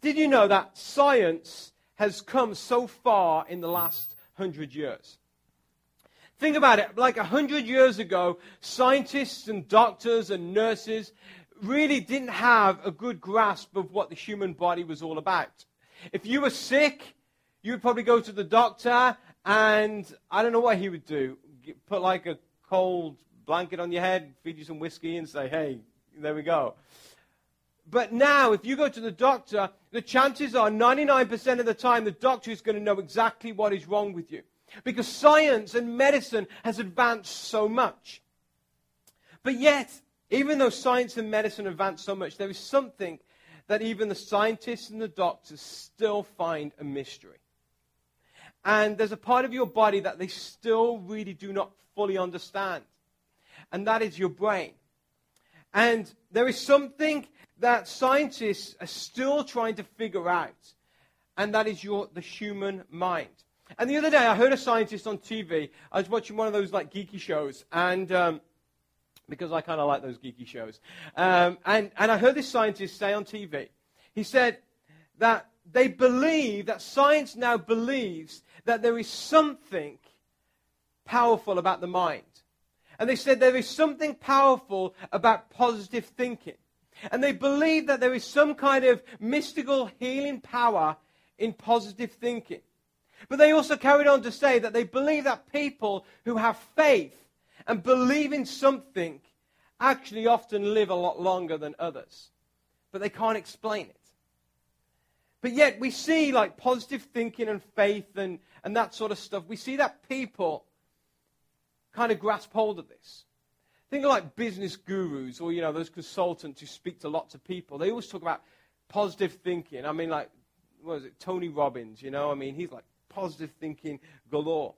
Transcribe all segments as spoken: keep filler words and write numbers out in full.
Did you know that science has come so far in the last hundred years? Think about it. Like a hundred years ago, scientists and doctors and nurses really didn't have a good grasp of what the human body was all about. If you were sick, you would probably go to the doctor, and I don't know what he would do. Put like a cold blanket on your head, feed you some whiskey, and say, hey, there we go. But now, if you go to the doctor, the chances are ninety-nine percent of the time the doctor is going to know exactly what is wrong with you. Because science and medicine has advanced so much. But yet, even though science and medicine advanced so much, there is something that even the scientists and the doctors still find a mystery. And there's a part of your body that they still really do not fully understand. And that is your brain. And there is something that scientists are still trying to figure out, and that is your the human mind. And the other day, I heard a scientist on T V. I was watching one of those like geeky shows, and um, because I kind of like those geeky shows, um, and and I heard this scientist say on T V, he said that they believe that science now believes that there is something powerful about the mind, and they said there is something powerful about positive thinking. And they believe that there is some kind of mystical healing power in positive thinking. But they also carried on to say that they believe that people who have faith and believe in something actually often live a lot longer than others. But they can't explain it. But yet we see like positive thinking and faith and, and that sort of stuff. We see that people kind of grasp hold of this. Think of like business gurus or, you know, those consultants who speak to lots of people. They always talk about positive thinking. I mean, like, what is it, Tony Robbins, you know? I mean, he's like positive thinking galore.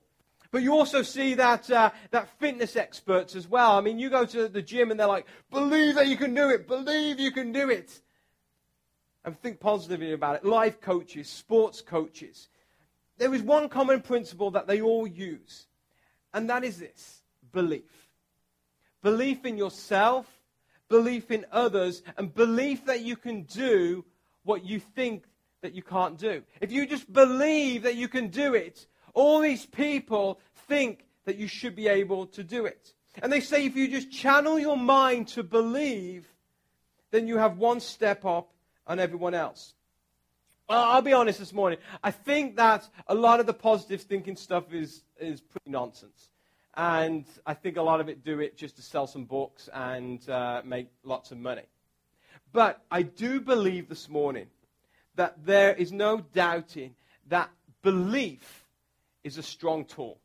But you also see that uh, that fitness experts as well. I mean, you go to the gym and they're like, believe that you can do it. Believe you can do it. And think positively about it. Life coaches, sports coaches. There is one common principle that they all use, and that is this, belief. Belief in yourself, belief in others, and belief that you can do what you think that you can't do. If you just believe that you can do it, all these people think that you should be able to do it. And they say if you just channel your mind to believe, then you have one step up on everyone else. Well, I'll be honest this morning. I think that a lot of the positive thinking stuff is, is pretty nonsense. And I think a lot of it do it just to sell some books and uh, make lots of money. But I do believe this morning that there is no doubting that belief is a strong tool.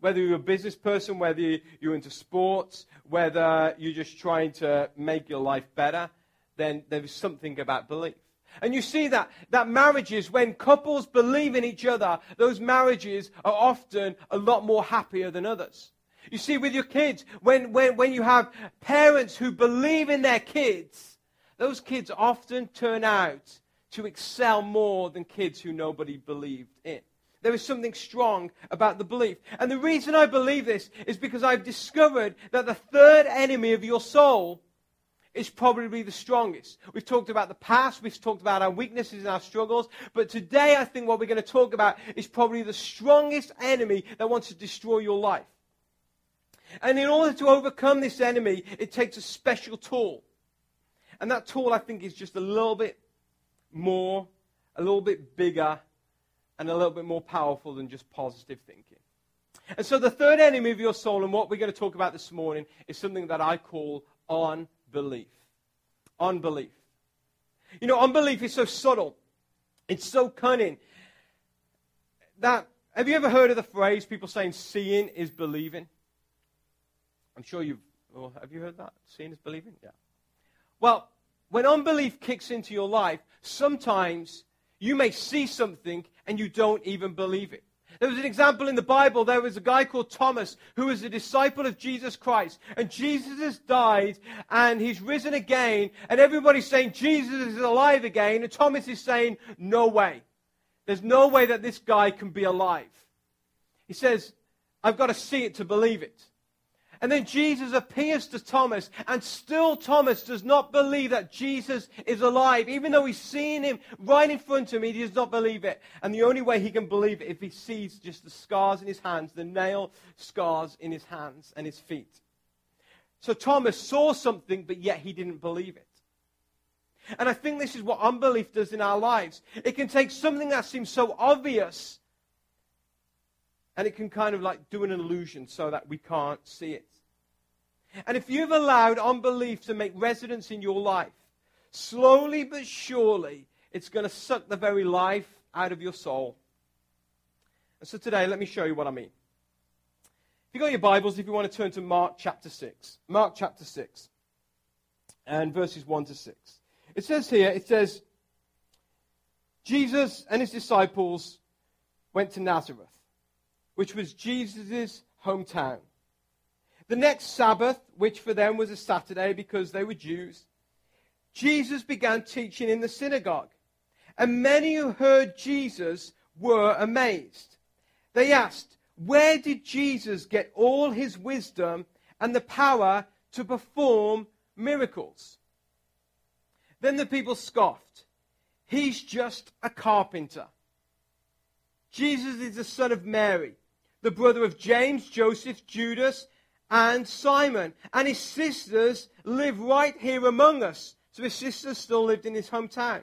Whether you're a business person, whether you're into sports, whether you're just trying to make your life better, then there is something about belief. And you see that, that marriages, when couples believe in each other, those marriages are often a lot more happier than others. You see, with your kids, when, when, when you have parents who believe in their kids, those kids often turn out to excel more than kids who nobody believed in. There is something strong about the belief. And the reason I believe this is because I've discovered that the third enemy of your soul is probably the strongest. We've talked about the past, we've talked about our weaknesses and our struggles, but today I think what we're going to talk about is probably the strongest enemy that wants to destroy your life. And in order to overcome this enemy, it takes a special tool. And that tool, I think, is just a little bit more, a little bit bigger, and a little bit more powerful than just positive thinking. And so the third enemy of your soul, and what we're going to talk about this morning, is something that I call on. Belief. Unbelief. You know, unbelief is so subtle. It's so cunning. That, have you ever heard of the phrase, people saying, seeing is believing? I'm sure you've, well, have you heard that? Seeing is believing? Yeah. Well, when unbelief kicks into your life, sometimes you may see something and you don't even believe it. There was an example in the Bible. There was a guy called Thomas who was a disciple of Jesus Christ. And Jesus has died and he's risen again. And everybody's saying Jesus is alive again. And Thomas is saying, no way. There's no way that this guy can be alive. He says, I've got to see it to believe it. And then Jesus appears to Thomas, and still Thomas does not believe that Jesus is alive. Even though he's seen him right in front of him, he does not believe it. And the only way he can believe it is if he sees just the scars in his hands, the nail scars in his hands and his feet. So Thomas saw something, but yet he didn't believe it. And I think this is what unbelief does in our lives. It can take something that seems so obvious, and it can kind of like do an illusion so that we can't see it. And if you've allowed unbelief to make residence in your life, slowly but surely, it's going to suck the very life out of your soul. And so today, let me show you what I mean. If you've got your Bibles, if you want to turn to Mark chapter six. Mark chapter six and verses one to six. It says here, it says, Jesus and his disciples went to Nazareth, which was Jesus' hometown. The next Sabbath, which for them was a Saturday because they were Jews, Jesus began teaching in the synagogue. And many who heard Jesus were amazed. They asked, where did Jesus get all his wisdom and the power to perform miracles? Then the people scoffed. He's just a carpenter. Jesus is the son of Mary, the brother of James, Joseph, Judas, and Simon. And his sisters live right here among us. So his sisters still lived in his hometown.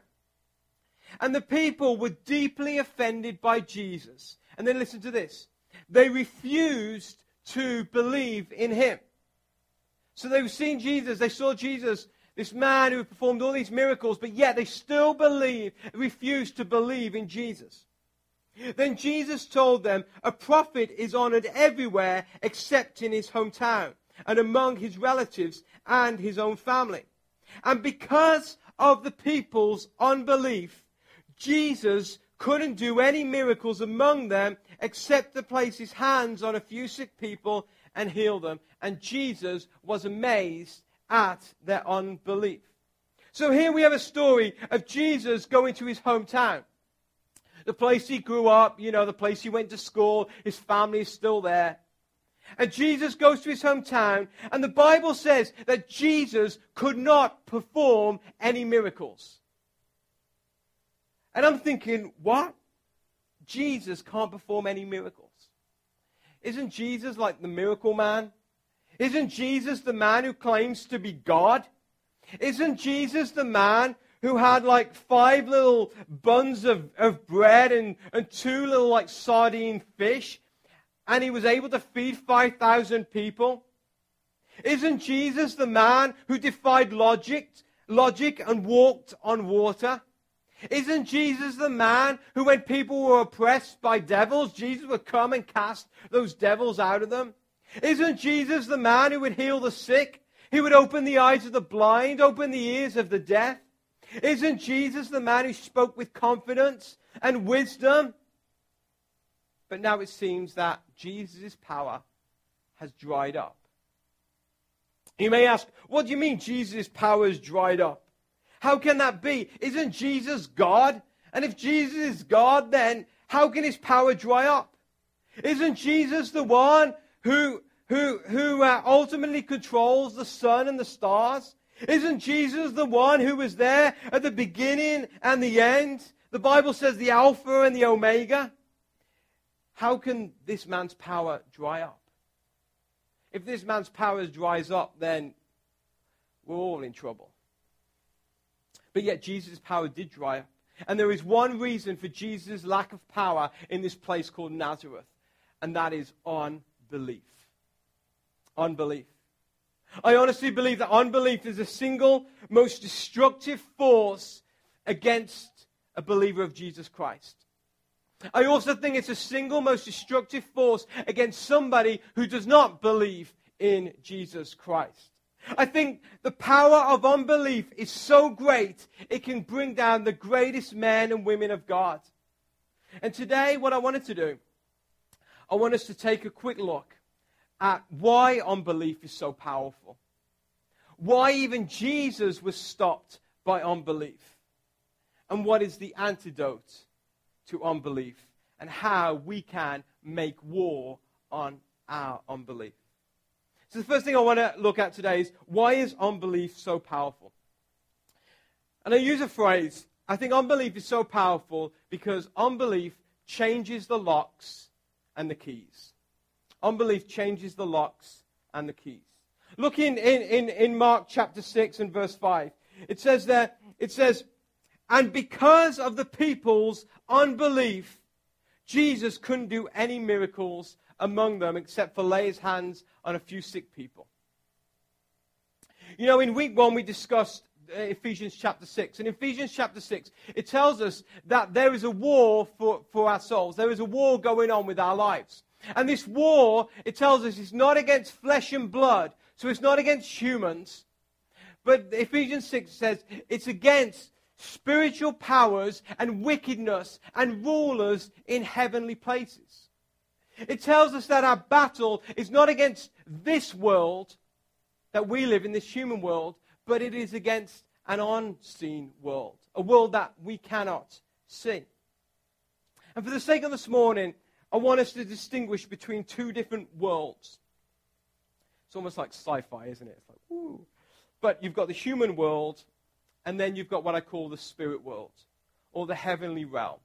And the people were deeply offended by Jesus. And then listen to this. They refused to believe in him. So they've seen Jesus. They saw Jesus, this man who performed all these miracles, but yet they still believe, refuse to believe in Jesus. Then Jesus told them, a prophet is honored everywhere except in his hometown and among his relatives and his own family. And because of the people's unbelief, Jesus couldn't do any miracles among them except to place his hands on a few sick people and heal them. And Jesus was amazed at their unbelief. So here we have a story of Jesus going to his hometown. The place he grew up, you know, the place he went to school, his family is still there. And Jesus goes to his hometown, and the Bible says that Jesus could not perform any miracles. And I'm thinking, what? Jesus can't perform any miracles. Isn't Jesus like the miracle man? Isn't Jesus the man who claims to be God? Isn't Jesus the man who had like five little buns of, of bread and, and two little like sardine fish, and he was able to feed five thousand people? Isn't Jesus the man who defied logic, logic and walked on water? Isn't Jesus the man who, when people were oppressed by devils, Jesus would come and cast those devils out of them? Isn't Jesus the man who would heal the sick? He would open the eyes of the blind, open the ears of the deaf. Isn't Jesus the man who spoke with confidence and wisdom? But now it seems that Jesus' power has dried up. You may ask, what do you mean Jesus' power has dried up? How can that be? Isn't Jesus God? And if Jesus is God, then how can his power dry up? Isn't Jesus the one who, who, who uh, ultimately controls the sun and the stars? Isn't Jesus the one who was there at the beginning and the end? The Bible says the Alpha and the Omega. How can this man's power dry up? If this man's power dries up, then we're all in trouble. But yet Jesus' power did dry up. And there is one reason for Jesus' lack of power in this place called Nazareth. And that is unbelief. Unbelief. I honestly believe that unbelief is the single most destructive force against a believer of Jesus Christ. I also think it's the single most destructive force against somebody who does not believe in Jesus Christ. I think the power of unbelief is so great, it can bring down the greatest men and women of God. And today, what I wanted to do, I want us to take a quick look at why unbelief is so powerful. Why even Jesus was stopped by unbelief. And what is the antidote to unbelief, and how we can make war on our unbelief. So the first thing I want to look at today is, why is unbelief so powerful? And I use a phrase, I think unbelief is so powerful because unbelief changes the locks and the keys. Unbelief changes the locks and the keys. Look in, in, in, in Mark chapter six and verse five. It says there, it says, and because of the people's unbelief, Jesus couldn't do any miracles among them except for lay his hands on a few sick people. You know, in week one we discussed Ephesians chapter six. In Ephesians chapter six, it tells us that there is a war for, for our souls. There is a war going on with our lives. And this war, it tells us, is not against flesh and blood. So it's not against humans. But Ephesians six says it's against spiritual powers and wickedness and rulers in heavenly places. It tells us that our battle is not against this world that we live in, this human world, but it is against an unseen world, a world that we cannot see. And for the sake of this morning, I want us to distinguish between two different worlds. It's almost like sci-fi, isn't it? It's like, ooh. But you've got the human world, and then you've got what I call the spirit world, or the heavenly realm.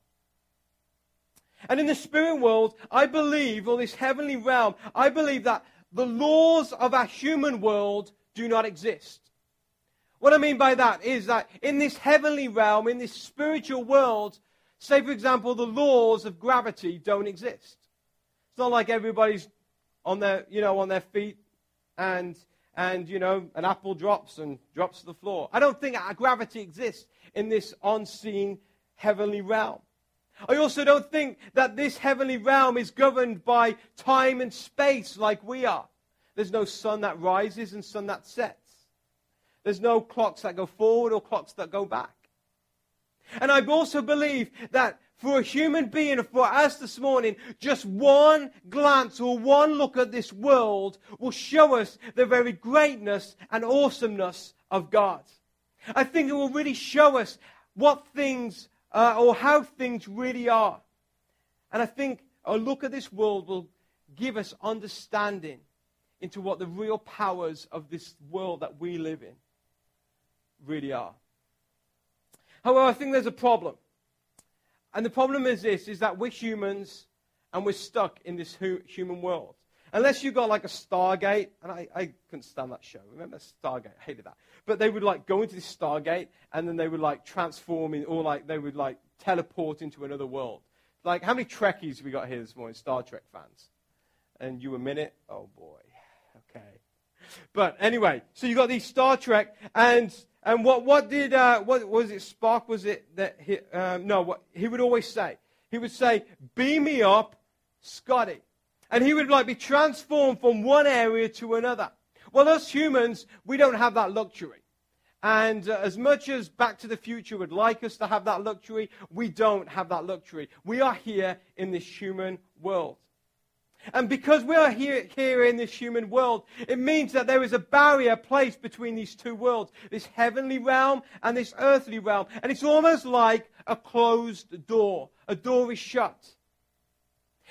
And in the spirit world, I believe, or this heavenly realm, I believe that the laws of our human world do not exist. What I mean by that is that in this heavenly realm, in this spiritual world, say, for example, the laws of gravity don't exist. It's not like everybody's on their, you know, on their feet and, and you know, an apple drops and drops to the floor. I don't think gravity exists in this unseen heavenly realm. I also don't think that this heavenly realm is governed by time and space like we are. There's no sun that rises and sun that sets. There's no clocks that go forward or clocks that go back. And I also believe that for a human being, for us this morning, just one glance or one look at this world will show us the very greatness and awesomeness of God. I think it will really show us what things uh, or how things really are. And I think a look at this world will give us understanding into what the real powers of this world that we live in really are. However, I think there's a problem. And the problem is this, is that we're humans and we're stuck in this hu- human world. Unless you got like a Stargate, and I, I couldn't stand that show. Remember Stargate? I hated that. But they would like go into this Stargate and then they would like transform in, or like they would like teleport into another world. Like how many Trekkies have we got here this morning, Star Trek fans? And you a minute? Oh boy. Okay. But anyway, so you got these Star Trek, and and what what did uh, what was it? Spock was it that he, um, no? What he would always say, he would say, "Beam me up, Scotty," and he would like be transformed from one area to another. Well, us humans, we don't have that luxury, and uh, as much as Back to the Future would like us to have that luxury, we don't have that luxury. We are here in this human world. And because we are here, here in this human world, it means that there is a barrier placed between these two worlds, this heavenly realm and this earthly realm. And it's almost like a closed door. A door is shut.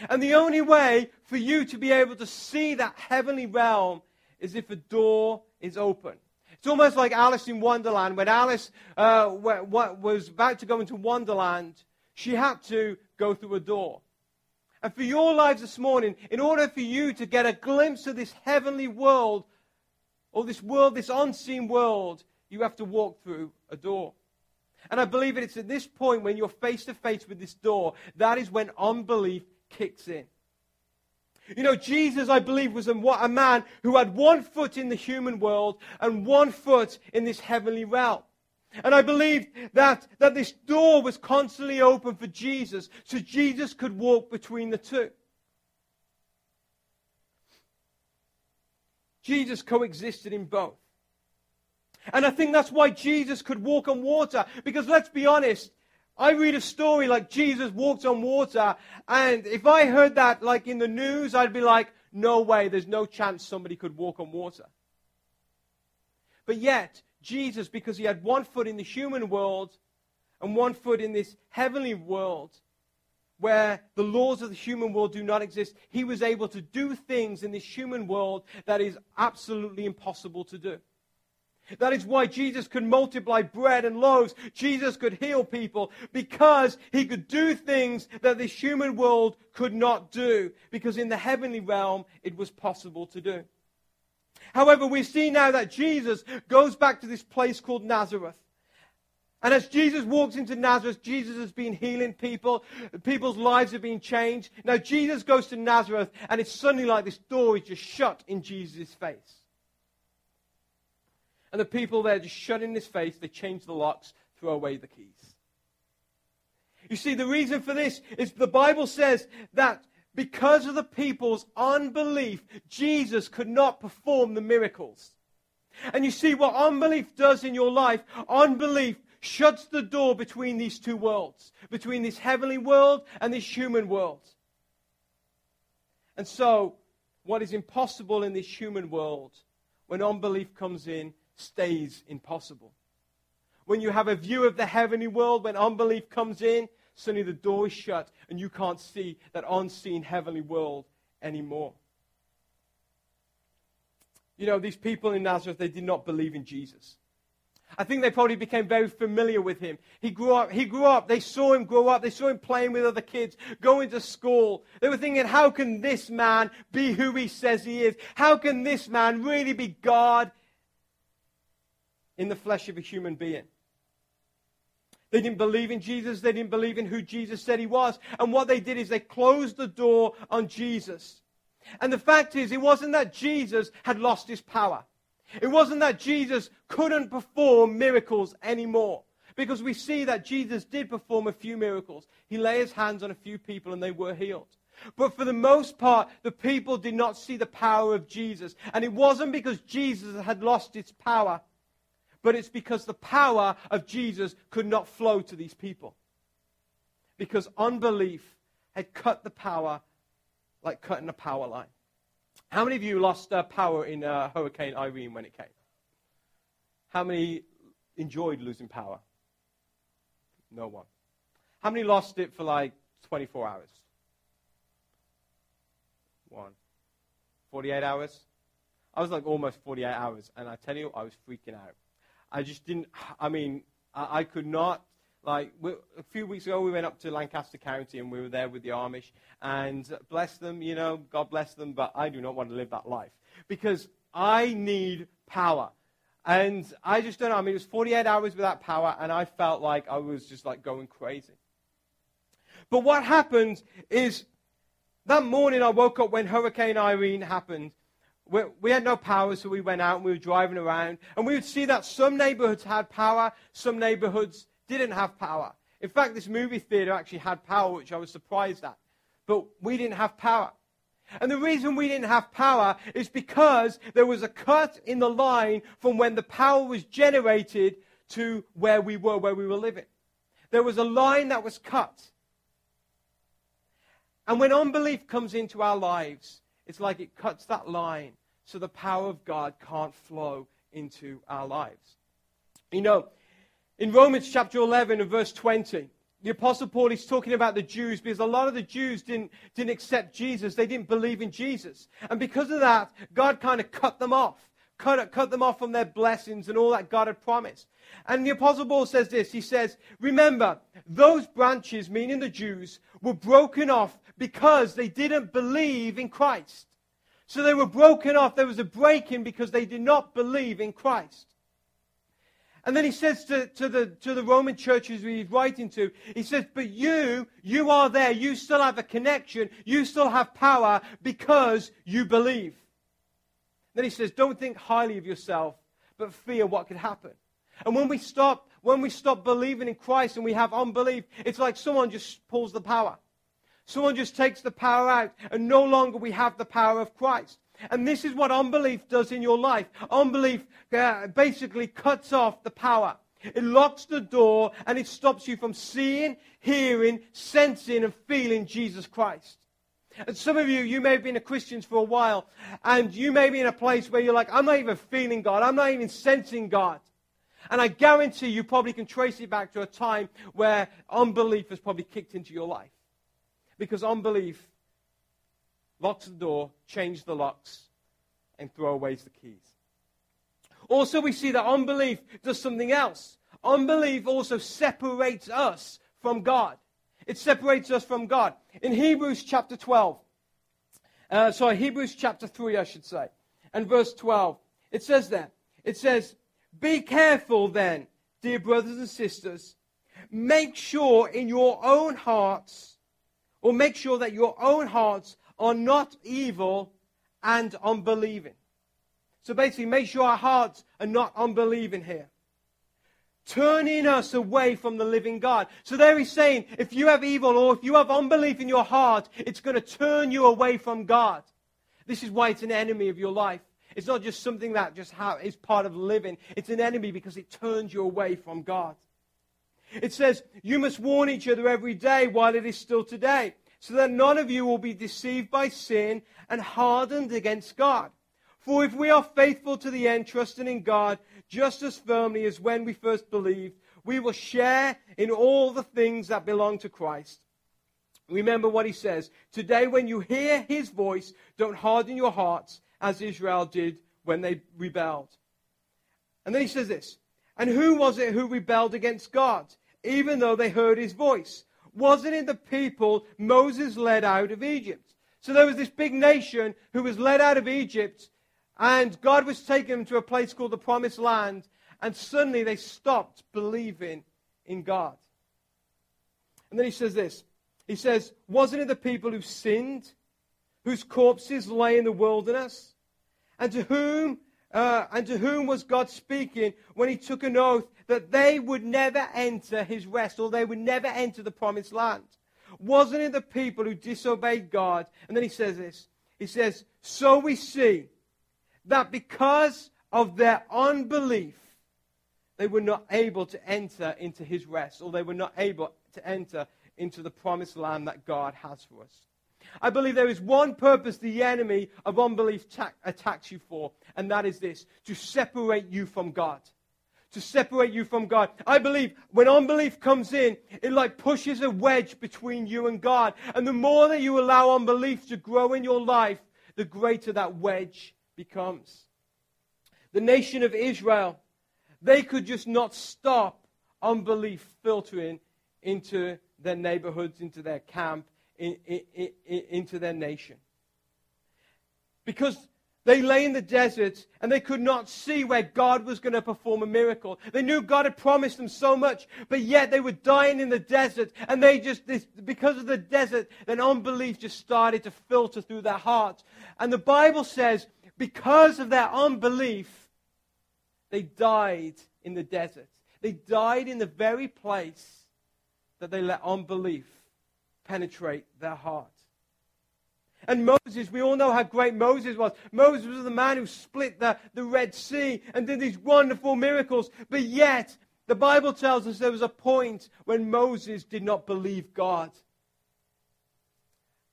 And the only way for you to be able to see that heavenly realm is if a door is open. It's almost like Alice in Wonderland. When Alice uh, was about to go into Wonderland, she had to go through a door. And for your lives this morning, in order for you to get a glimpse of this heavenly world, or this world, this unseen world, you have to walk through a door. And I believe it's at this point when you're face to face with this door, that is when unbelief kicks in. You know, Jesus, I believe, was a, a man who had one foot in the human world and one foot in this heavenly realm. And I believed that, that this door was constantly open for Jesus, so Jesus could walk between the two. Jesus coexisted in both. And I think that's why Jesus could walk on water, because let's be honest, I read a story like Jesus walked on water, and if I heard that like in the news, I'd be like, no way, there's no chance somebody could walk on water. But yet, Jesus, because he had one foot in the human world and one foot in this heavenly world, where the laws of the human world do not exist, he was able to do things in this human world that is absolutely impossible to do. That is why Jesus could multiply bread and loaves. Jesus could heal people because he could do things that this human world could not do, because in the heavenly realm it was possible to do. However, we see now that Jesus goes back to this place called Nazareth. And as Jesus walks into Nazareth, Jesus has been healing people. People's lives have been changed. Now Jesus goes to Nazareth, and it's suddenly like this door is just shut in Jesus' face. And the people there just shut in his face. They change the locks, throw away the keys. You see, the reason for this is the Bible says that because of the people's unbelief, Jesus could not perform the miracles. And you see what unbelief does in your life. Unbelief shuts the door between these two worlds, between this heavenly world and this human world. And so, what is impossible in this human world, when unbelief comes in, stays impossible. When you have a view of the heavenly world, when unbelief comes in, suddenly the door is shut and you can't see that unseen heavenly world anymore. You know, these people in Nazareth, they did not believe in Jesus. I think they probably became very familiar with him. He grew up, he grew up, they saw him grow up, they saw him playing with other kids, going to school. They were thinking, how can this man be who he says he is? How can this man really be God in the flesh of a human being? They didn't believe in Jesus. They didn't believe in who Jesus said he was. And what they did is they closed the door on Jesus. And the fact is, it wasn't that Jesus had lost his power. It wasn't that Jesus couldn't perform miracles anymore. Because we see that Jesus did perform a few miracles. He laid his hands on a few people and they were healed. But for the most part, the people did not see the power of Jesus. And it wasn't because Jesus had lost its power, but it's because the power of Jesus could not flow to these people. Because unbelief had cut the power like cutting a power line. How many of you lost uh, power in uh, Hurricane Irene when it came? How many enjoyed losing power? No one. How many lost it for like twenty-four hours? One. forty-eight hours? I was like almost forty-eight hours, and I tell you, I was freaking out. I just didn't, I mean, I, I could not, like, we, a few weeks ago we went up to Lancaster County and we were there with the Amish, and bless them, you know, God bless them, but I do not want to live that life because I need power. And I just don't know, I mean, it was forty-eight hours without power and I felt like I was just like going crazy. But what happened is that morning I woke up when Hurricane Irene happened. We had no power, so we went out and we were driving around. And we would see that some neighborhoods had power, some neighborhoods didn't have power. In fact, this movie theater actually had power, which I was surprised at. But we didn't have power. And the reason we didn't have power is because there was a cut in the line from when the power was generated to where we were, where we were living. There was a line that was cut. And when unbelief comes into our lives, it's like it cuts that line. So the power of God can't flow into our lives. You know, in Romans chapter eleven and verse twenty, the Apostle Paul is talking about the Jews because a lot of the Jews didn't, didn't accept Jesus. They didn't believe in Jesus. And because of that, God kind of cut them off, cut, cut them off from their blessings and all that God had promised. And the Apostle Paul says this. He says, remember, those branches, meaning the Jews, were broken off because they didn't believe in Christ. So they were broken off. There was a break-in because they did not believe in Christ. And then he says to, to, the, to the Roman churches he's writing to, he says, but you, you are there. You still have a connection. You still have power because you believe. Then he says, don't think highly of yourself, but fear what could happen. And when we stop, when we stop believing in Christ and we have unbelief, it's like someone just pulls the power. Someone just takes the power out, and no longer we have the power of Christ. And this is what unbelief does in your life. Unbelief uh, basically cuts off the power. It locks the door, and it stops you from seeing, hearing, sensing, and feeling Jesus Christ. And some of you, you may have been a Christian for a while, and you may be in a place where you're like, I'm not even feeling God. I'm not even sensing God. And I guarantee you probably can trace it back to a time where unbelief has probably kicked into your life. Because unbelief locks the door, changes the locks, and throws away the keys. Also, we see that unbelief does something else. Unbelief also separates us from God. It separates us from God. In Hebrews chapter twelve, uh, sorry, Hebrews chapter three, I should say, and verse twelve, it says there, it says, "Be careful then, dear brothers and sisters, make sure in your own hearts, or make sure that your own hearts are not evil and unbelieving." So basically, make sure our hearts are not unbelieving here, turning us away from the living God. So there he's saying, if you have evil or if you have unbelief in your heart, it's going to turn you away from God. This is why it's an enemy of your life. It's not just something that just ha- is part of living. It's an enemy because it turns you away from God. It says, you must warn each other every day while it is still today, so that none of you will be deceived by sin and hardened against God. For if we are faithful to the end, trusting in God just as firmly as when we first believed, we will share in all the things that belong to Christ. Remember what he says. Today when you hear his voice, don't harden your hearts as Israel did when they rebelled. And then he says this. And who was it who rebelled against God, even though they heard his voice? Wasn't it the people Moses led out of Egypt? So there was this big nation who was led out of Egypt, and God was taking them to a place called the Promised Land, and suddenly they stopped believing in God. And then he says this. He says, wasn't it the people who sinned, whose corpses lay in the wilderness? And to whom uh, and to whom was God speaking when he took an oath that they would never enter his rest, or they would never enter the Promised Land? Wasn't it the people who disobeyed God? And then he says this. He says, so we see that because of their unbelief, they were not able to enter into his rest, or they were not able to enter into the Promised Land that God has for us. I believe there is one purpose the enemy of unbelief ta- attacks you for, and that is this: to separate you from God. To separate you from God. I believe when unbelief comes in, it like pushes a wedge between you and God. And the more that you allow unbelief to grow in your life, the greater that wedge becomes. The nation of Israel, they could just not stop unbelief filtering into their neighborhoods, into their camp, In, in, in, into their nation. Because they lay in the desert and they could not see where God was going to perform a miracle. They knew God had promised them so much, but yet they were dying in the desert, and they just, this, because of the desert, then unbelief just started to filter through their hearts. And the Bible says, because of their unbelief, they died in the desert. They died in the very place that they let unbelief penetrate their heart. And Moses, we all know how great Moses was. Moses was the man who split the, the Red Sea and did these wonderful miracles. But yet, the Bible tells us there was a point when Moses did not believe God.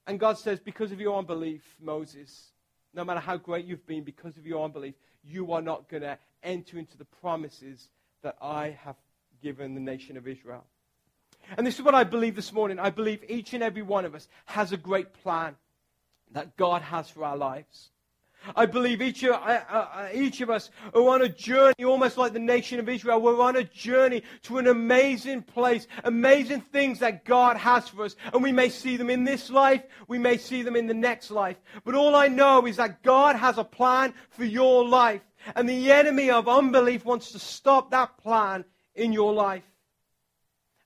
And God says, because of your unbelief, Moses, no matter how great you've been, because of your unbelief, you are not going to enter into the promises that I have given the nation of Israel. And this is what I believe this morning. I believe each and every one of us has a great plan that God has for our lives. I believe each of, uh, uh, each of us are on a journey, almost like the nation of Israel. We're on a journey to an amazing place, amazing things that God has for us. And we may see them in this life, we may see them in the next life. But all I know is that God has a plan for your life. And the enemy of unbelief wants to stop that plan in your life.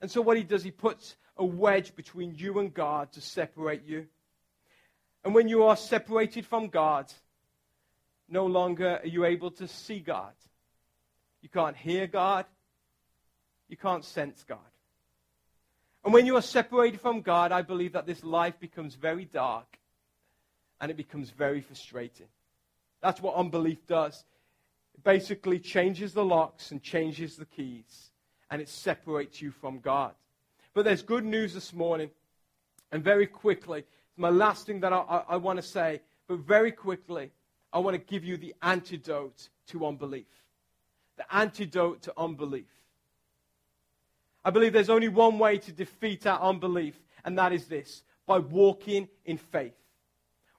And so what he does, he puts a wedge between you and God to separate you. And when you are separated from God, no longer are you able to see God. You can't hear God. You can't sense God. And when you are separated from God, I believe that this life becomes very dark and it becomes very frustrating. That's what unbelief does. It basically changes the locks and changes the keys. And it separates you from God. But there's good news this morning. And very quickly, it's my last thing that I, I, I want to say. But very quickly, I want to give you the antidote to unbelief. The antidote to unbelief. I believe there's only one way to defeat our unbelief. And that is this: by walking in faith.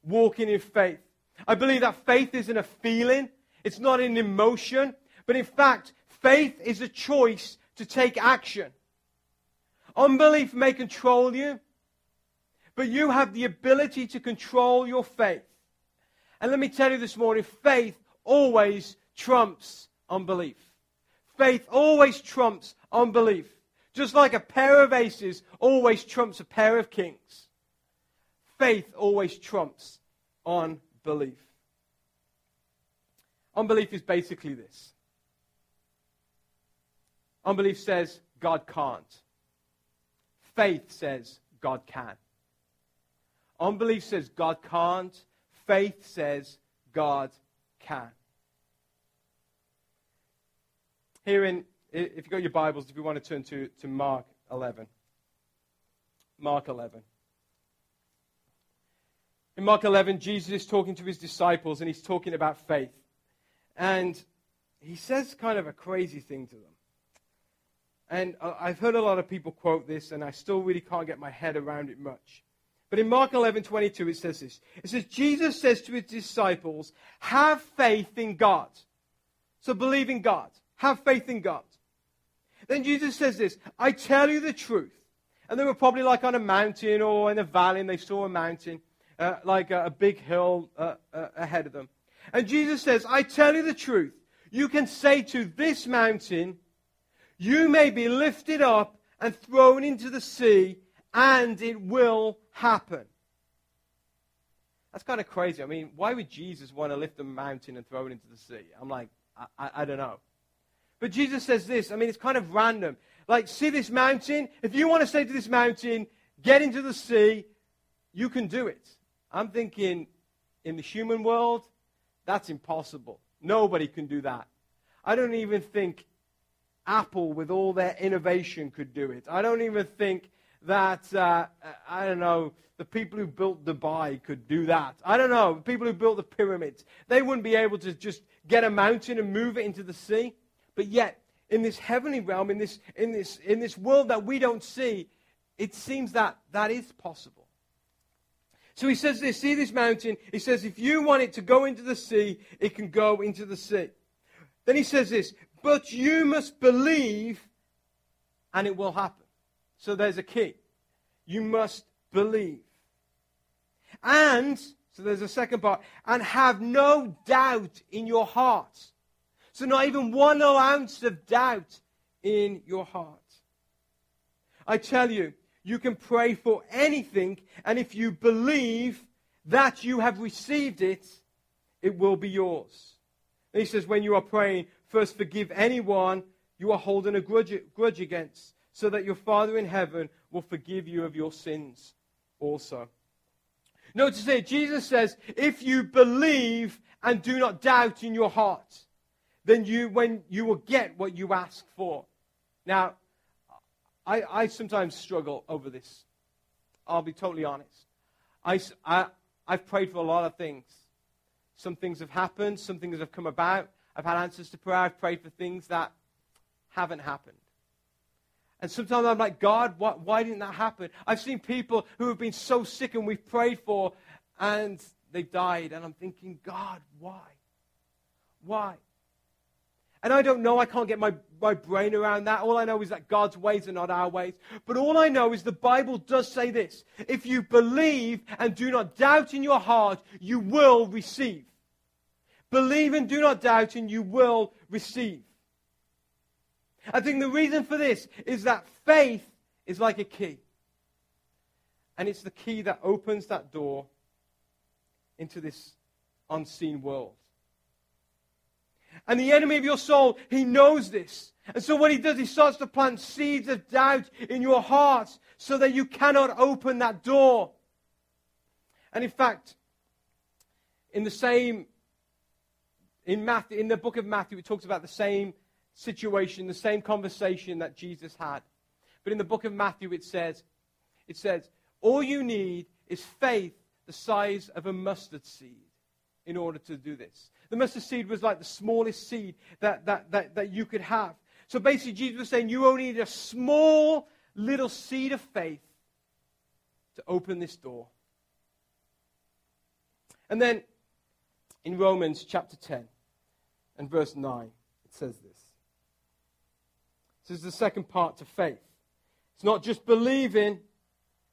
Walking in faith. I believe that faith isn't a feeling. It's not an emotion. But in fact, faith is a choice to take action. Unbelief may control you, but you have the ability to control your faith. And let me tell you this morning, faith always trumps unbelief. Faith always trumps unbelief. Just like a pair of aces always trumps a pair of kings. Faith always trumps unbelief. Unbelief is basically this. Unbelief says God can't. Faith says God can. Unbelief says God can't. Faith says God can. Here in, if you've got your Bibles, if you want to turn to, to Mark eleven. Mark eleven. In Mark eleven, Jesus is talking to his disciples and he's talking about faith. And he says kind of a crazy thing to them. And I've heard a lot of people quote this, and I still really can't get my head around it much. But in Mark eleven twenty-two, it says this. It says, Jesus says to his disciples, have faith in God. So believe in God. Have faith in God. Then Jesus says this, I tell you the truth. And they were probably like on a mountain or in a valley, and they saw a mountain, uh, like a, a big hill uh, uh, ahead of them. And Jesus says, I tell you the truth. You can say to this mountain, you may be lifted up and thrown into the sea, and it will happen. That's kind of crazy. I mean, why would Jesus want to lift a mountain and throw it into the sea? I'm like, I, I, I don't know. But Jesus says this. I mean, it's kind of random. Like, see this mountain? If you want to say to this mountain, get into the sea, you can do it. I'm thinking, in the human world, that's impossible. Nobody can do that. I don't even think Apple, with all their innovation, could do it. I don't even think that, uh, I don't know, the people who built Dubai could do that. I don't know, the people who built the pyramids. They wouldn't be able to just get a mountain and move it into the sea. But yet, in this heavenly realm, in this, in this, in this world that we don't see, it seems that that is possible. So he says this, see this mountain? He says, if you want it to go into the sea, it can go into the sea. Then he says this, but you must believe and it will happen. So there's a key. You must believe. And, so there's a second part, and have no doubt in your heart. So not even one ounce of doubt in your heart. I tell you, you can pray for anything, and if you believe that you have received it, it will be yours. And he says, when you are praying, first, forgive anyone you are holding a grudge, grudge against, so that your Father in heaven will forgive you of your sins also. Notice here, Jesus says, if you believe and do not doubt in your heart, then you, when you will get what you ask for. Now, I, I sometimes struggle over this. I'll be totally honest. I, I, I've prayed for a lot of things. Some things have happened. Some things have come about. I've had answers to prayer. I've prayed for things that haven't happened. And sometimes I'm like, God, why, why didn't that happen? I've seen people who have been so sick and we've prayed for, and they died. And I'm thinking, God, why? Why? And I don't know. I can't get my, my brain around that. All I know is that God's ways are not our ways. But all I know is the Bible does say this. If you believe and do not doubt in your heart, you will receive. Believe and do not doubt, and you will receive. I think the reason for this is that faith is like a key. And it's the key that opens that door into this unseen world. And the enemy of your soul, he knows this. And so what he does, he starts to plant seeds of doubt in your heart so that you cannot open that door. And in fact, in the same... In Matthew, in the book of Matthew, it talks about the same situation, the same conversation that Jesus had. But in the book of Matthew, it says, it says, all you need is faith the size of a mustard seed in order to do this. The mustard seed was like the smallest seed that, that, that, that you could have. So basically, Jesus was saying, you only need a small little seed of faith to open this door. And then in Romans chapter ten and verse nine, it says this. This is the second part to faith. It's not just believing,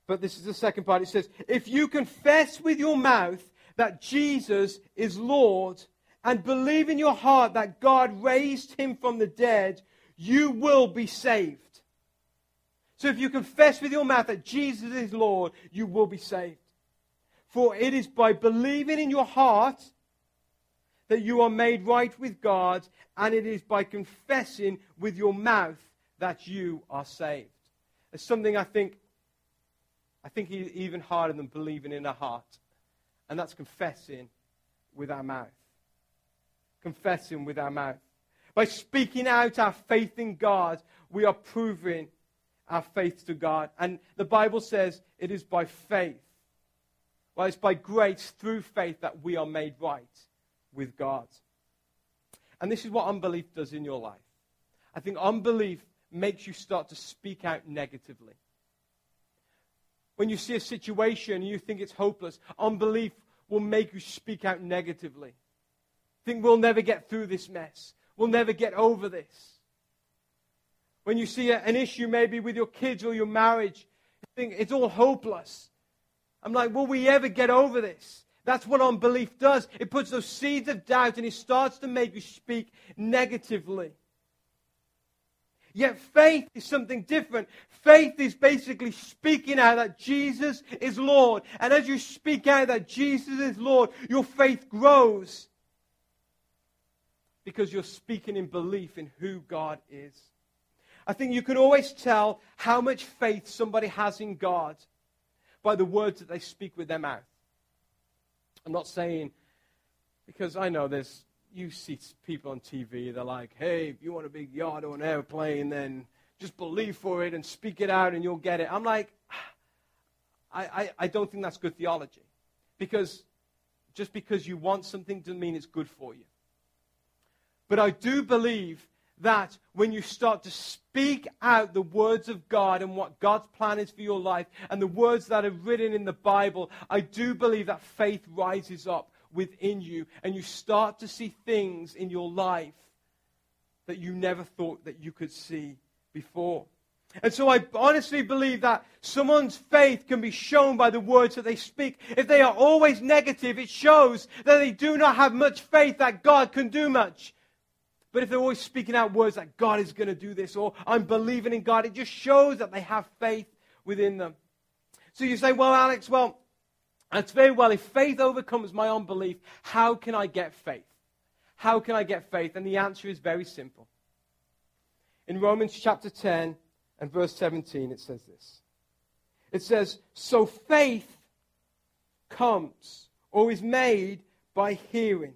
but this is the second part. It says, if you confess with your mouth that Jesus is Lord and believe in your heart that God raised him from the dead, you will be saved. So if you confess with your mouth that Jesus is Lord, you will be saved. For it is by believing in your heart that you are made right with God, and it is by confessing with your mouth that you are saved. It's something I think, I think is even harder than believing in our heart, and that's confessing with our mouth. Confessing with our mouth. By speaking out our faith in God, we are proving our faith to God. And the Bible says it is by faith. Well, it's by grace through faith that we are made right with God. And this is what unbelief does in your life. I think unbelief makes you start to speak out negatively. When you see a situation and you think it's hopeless, unbelief will make you speak out negatively. Think we'll never get through this mess. We'll never get over this. When you see an issue maybe with your kids or your marriage, you think it's all hopeless. I'm like, will we ever get over this? That's what unbelief does. It puts those seeds of doubt and it starts to make you speak negatively. Yet faith is something different. Faith is basically speaking out that Jesus is Lord. And as you speak out that Jesus is Lord, your faith grows. Because you're speaking in belief in who God is. I think you can always tell how much faith somebody has in God by the words that they speak with their mouth. I'm not saying, because I know there's, you see people on T V, they're like, hey, if you want a big yacht or an airplane, then just believe for it and speak it out and you'll get it. I'm like, I, I, I don't think that's good theology. Because just because you want something doesn't mean it's good for you. But I do believe that when you start to speak out the words of God and what God's plan is for your life and the words that are written in the Bible, I do believe that faith rises up within you and you start to see things in your life that you never thought that you could see before. And so I honestly believe that someone's faith can be shown by the words that they speak. If they are always negative, it shows that they do not have much faith that God can do much. But if they're always speaking out words like, God is going to do this, or I'm believing in God, it just shows that they have faith within them. So you say, well, Alex, well, that's very well. If faith overcomes my unbelief, how can I get faith? How can I get faith? And the answer is very simple. In Romans chapter ten and verse seventeen, it says this. It says, so faith comes or is made by hearing.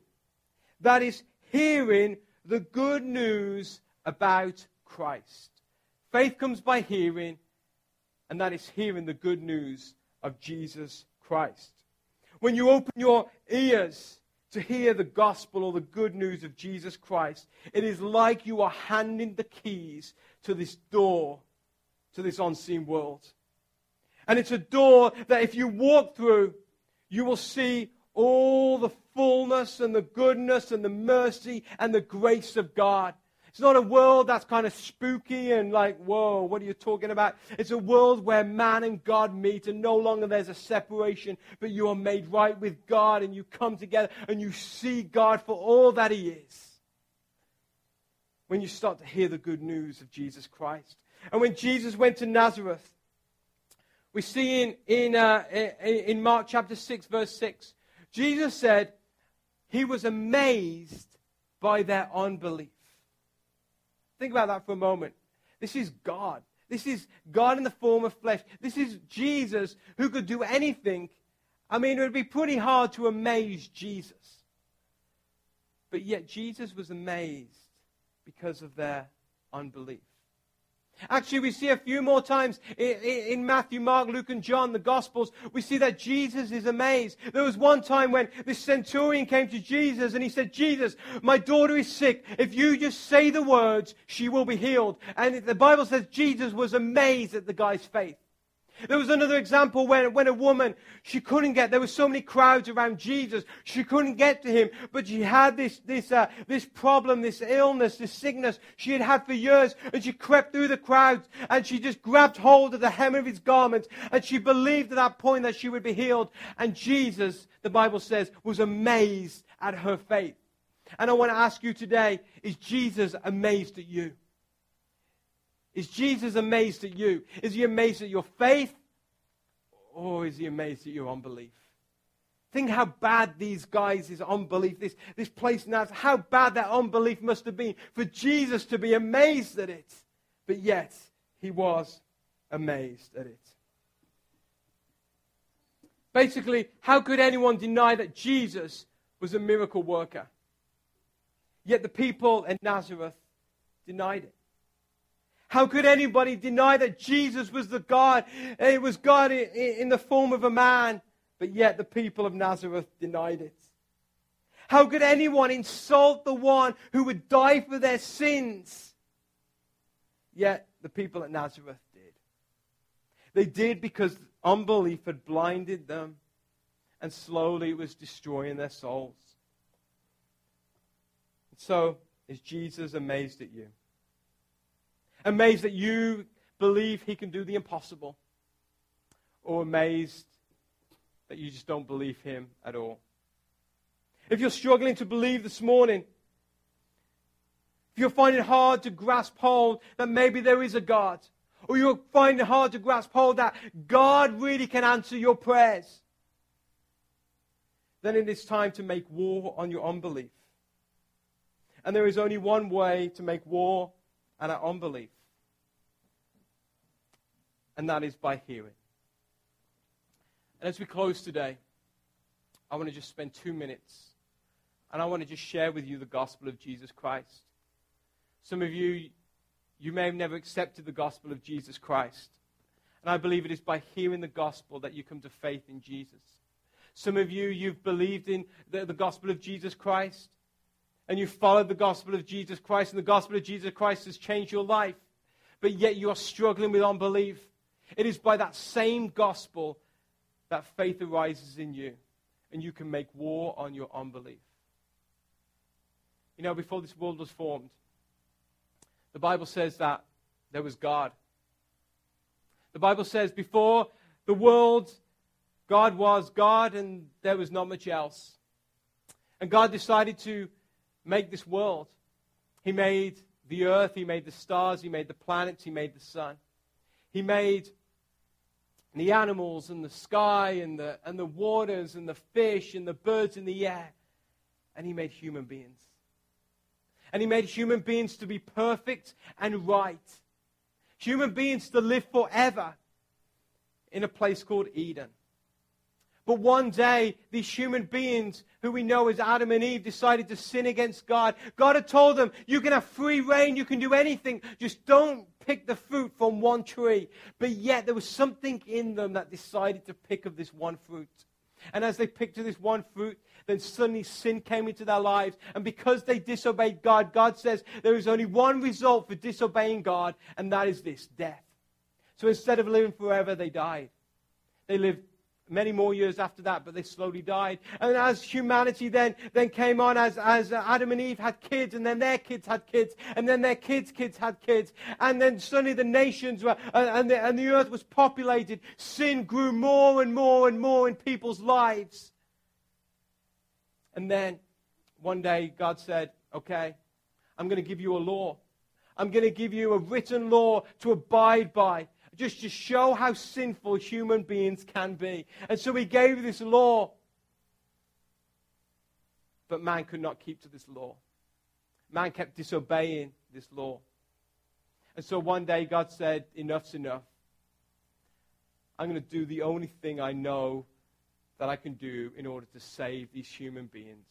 That is hearing the good news about Christ. Faith comes by hearing, and that is hearing the good news of Jesus Christ. When you open your ears to hear the gospel or the good news of Jesus Christ, it is like you are handing the keys to this door, to this unseen world. And it's a door that if you walk through, you will see all the fullness and the goodness and the mercy and the grace of God. It's not a world that's kind of spooky and like, whoa, what are you talking about? It's a world where man and God meet and no longer there's a separation, but you are made right with God and you come together and you see God for all that he is. When you start to hear the good news of Jesus Christ. And when Jesus went to Nazareth, we see in, in, uh, in Mark chapter six, verse six, Jesus said he was amazed by their unbelief. Think about that for a moment. This is God. This is God in the form of flesh. This is Jesus who could do anything. I mean, it would be pretty hard to amaze Jesus. But yet Jesus was amazed because of their unbelief. Actually, we see a few more times in Matthew, Mark, Luke, and John, the Gospels, we see that Jesus is amazed. There was one time when this centurion came to Jesus and he said, Jesus, my daughter is sick. If you just say the words, she will be healed. And the Bible says Jesus was amazed at the guy's faith. There was another example when, when a woman, she couldn't get, there were so many crowds around Jesus, she couldn't get to him, but she had this this uh, this problem, this illness, this sickness she had had for years, and she crept through the crowds, and she just grabbed hold of the hem of his garment, and she believed at that point that she would be healed, and Jesus, the Bible says, was amazed at her faith. And I want to ask you today, is Jesus amazed at you? Is Jesus amazed at you? Is he amazed at your faith? Or is he amazed at your unbelief? Think how bad these guys' is unbelief, this, this place now, how bad that unbelief must have been for Jesus to be amazed at it. But yet, he was amazed at it. Basically, how could anyone deny that Jesus was a miracle worker? Yet the people in Nazareth denied it. How could anybody deny that Jesus was the God? It was God in the form of a man, but yet the people of Nazareth denied it. How could anyone insult the one who would die for their sins? Yet the people at Nazareth did. They did because unbelief had blinded them, and slowly it was destroying their souls. So, is Jesus amazed at you? Amazed that you believe he can do the impossible, or amazed that you just don't believe him at all? If you're struggling to believe this morning, if you're finding it hard to grasp hold that maybe there is a God, or you're finding it hard to grasp hold that God really can answer your prayers, then it is time to make war on your unbelief. And there is only one way to make war and our unbelief. And that is by hearing. And as we close today, I want to just spend two minutes. And I want to just share with you the gospel of Jesus Christ. Some of you, you may have never accepted the gospel of Jesus Christ. And I believe it is by hearing the gospel that you come to faith in Jesus. Some of you, you've believed in the, the gospel of Jesus Christ. And you followed the gospel of Jesus Christ, and the gospel of Jesus Christ has changed your life, but yet you are struggling with unbelief. It is by that same gospel that faith arises in you, and you can make war on your unbelief. You know, before this world was formed, the Bible says that there was God. The Bible says before the world, God was God, and there was not much else. And God decided to make this world. He made the earth, he made the stars, he made the planets, he made the sun. He made the animals and the sky and the, and the waters and the fish and the birds in the air. And he made human beings. And he made human beings to be perfect and right. Human beings to live forever in a place called Eden. But one day, these human beings, who we know as Adam and Eve, decided to sin against God. God had told them, you can have free reign, you can do anything, just don't pick the fruit from one tree. But yet, there was something in them that decided to pick of this one fruit. And as they picked of this one fruit, then suddenly sin came into their lives. And because they disobeyed God, God says there is only one result for disobeying God, and that is this, death. So instead of living forever, they died. They lived many more years after that, but they slowly died. And as humanity then, then came on, as, as Adam and Eve had kids, and then their kids had kids, and then their kids' kids had kids, and then suddenly the nations were, and the, and the earth was populated. Sin grew more and more and more in people's lives. And then one day God said, okay, I'm going to give you a law. I'm going to give you a written law to abide by, just to show how sinful human beings can be. And so he gave this law. But man could not keep to this law. Man kept disobeying this law. And so one day God said, enough's enough. I'm going to do the only thing I know that I can do in order to save these human beings.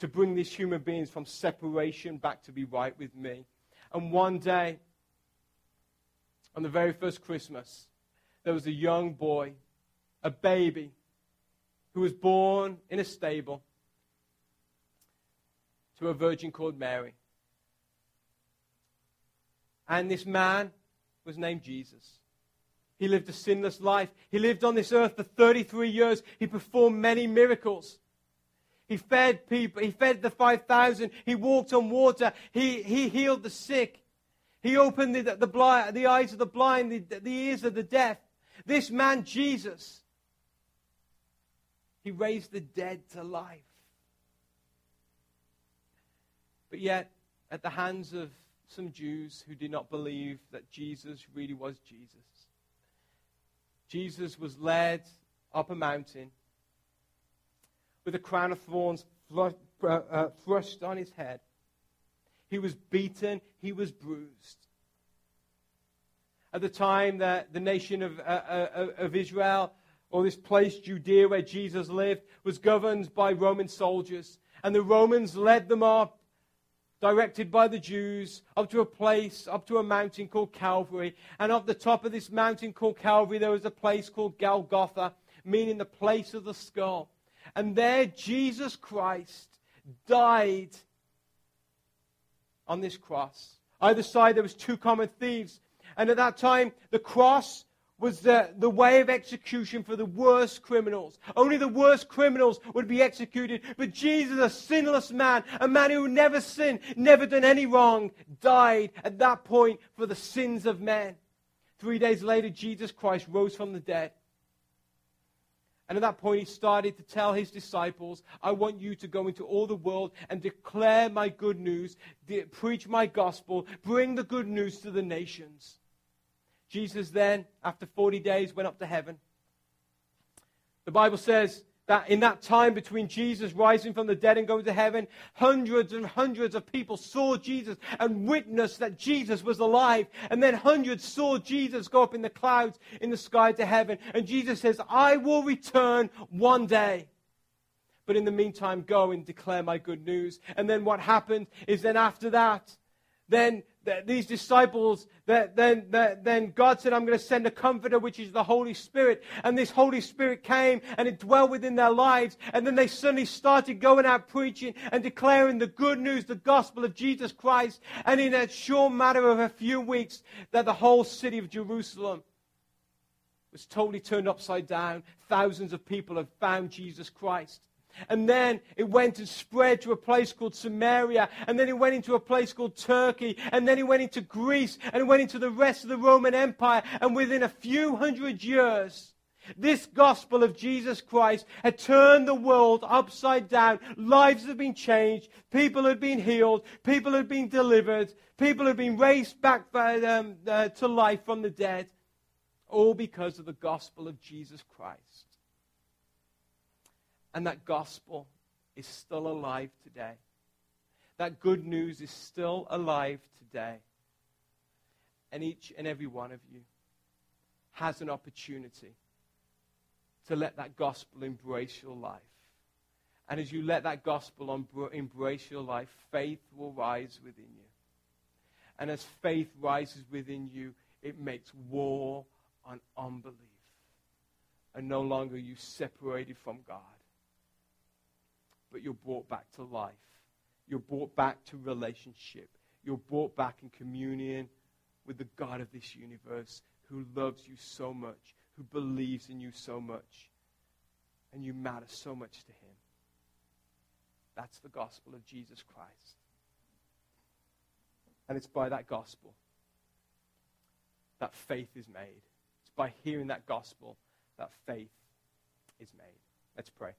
To bring these human beings from separation back to be right with me. And one day, on the very first Christmas, there was a young boy, a baby, who was born in a stable to a virgin called Mary. And this man was named Jesus. He lived a sinless life. He lived on this earth for thirty-three years. He performed many miracles. He fed people. He fed the five thousand. He walked on water. He, he healed the sick. He opened the, the, blind, the eyes of the blind, the, the ears of the deaf. This man, Jesus, he raised the dead to life. But yet, at the hands of some Jews who did not believe that Jesus really was Jesus, Jesus was led up a mountain with a crown of thorns thrust on his head. He was beaten. He was bruised. At the time, the, the nation of, uh, uh, of Israel, or this place, Judea, where Jesus lived, was governed by Roman soldiers. And the Romans led them up, directed by the Jews, up to a place, up to a mountain called Calvary. And up the top of this mountain called Calvary, there was a place called Golgotha, meaning the place of the skull. And there, Jesus Christ died on this cross. Either side, there was two common thieves. And at that time, the cross was the, the way of execution for the worst criminals. Only the worst criminals would be executed. But Jesus, a sinless man, a man who never sinned, never done any wrong, died at that point for the sins of men. Three days later, Jesus Christ rose from the dead. And at that point, he started to tell his disciples, I want you to go into all the world and declare my good news, de- preach my gospel, bring the good news to the nations. Jesus then, after forty days, went up to heaven. The Bible says that in that time between Jesus rising from the dead and going to heaven, hundreds and hundreds of people saw Jesus and witnessed that Jesus was alive. And then hundreds saw Jesus go up in the clouds in the sky to heaven. And Jesus says, I will return one day. But in the meantime, go and declare my good news. And then what happened is then after that, then these disciples, then, then God said, I'm going to send a comforter, which is the Holy Spirit. And this Holy Spirit came and it dwelt within their lives. And then they suddenly started going out preaching and declaring the good news, the gospel of Jesus Christ. And in a short matter of a few weeks, that the whole city of Jerusalem was totally turned upside down. Thousands of people have found Jesus Christ. And then it went and spread to a place called Samaria. And then it went into a place called Turkey. And then it went into Greece. And it went into the rest of the Roman Empire. And within a few hundred years, this gospel of Jesus Christ had turned the world upside down. Lives had been changed. People had been healed. People had been delivered. People had been raised back by, um, uh, to life from the dead. All because of the gospel of Jesus Christ. And that gospel is still alive today. That good news is still alive today. And each and every one of you has an opportunity to let that gospel embrace your life. And as you let that gospel embrace your life, faith will rise within you. And as faith rises within you, it makes war on unbelief. And no longer are you separated from God. But you're brought back to life. You're brought back to relationship. You're brought back in communion with the God of this universe who loves you so much, who believes in you so much, and you matter so much to him. That's the gospel of Jesus Christ. And it's by that gospel that faith is made. It's by hearing that gospel that faith is made. Let's pray.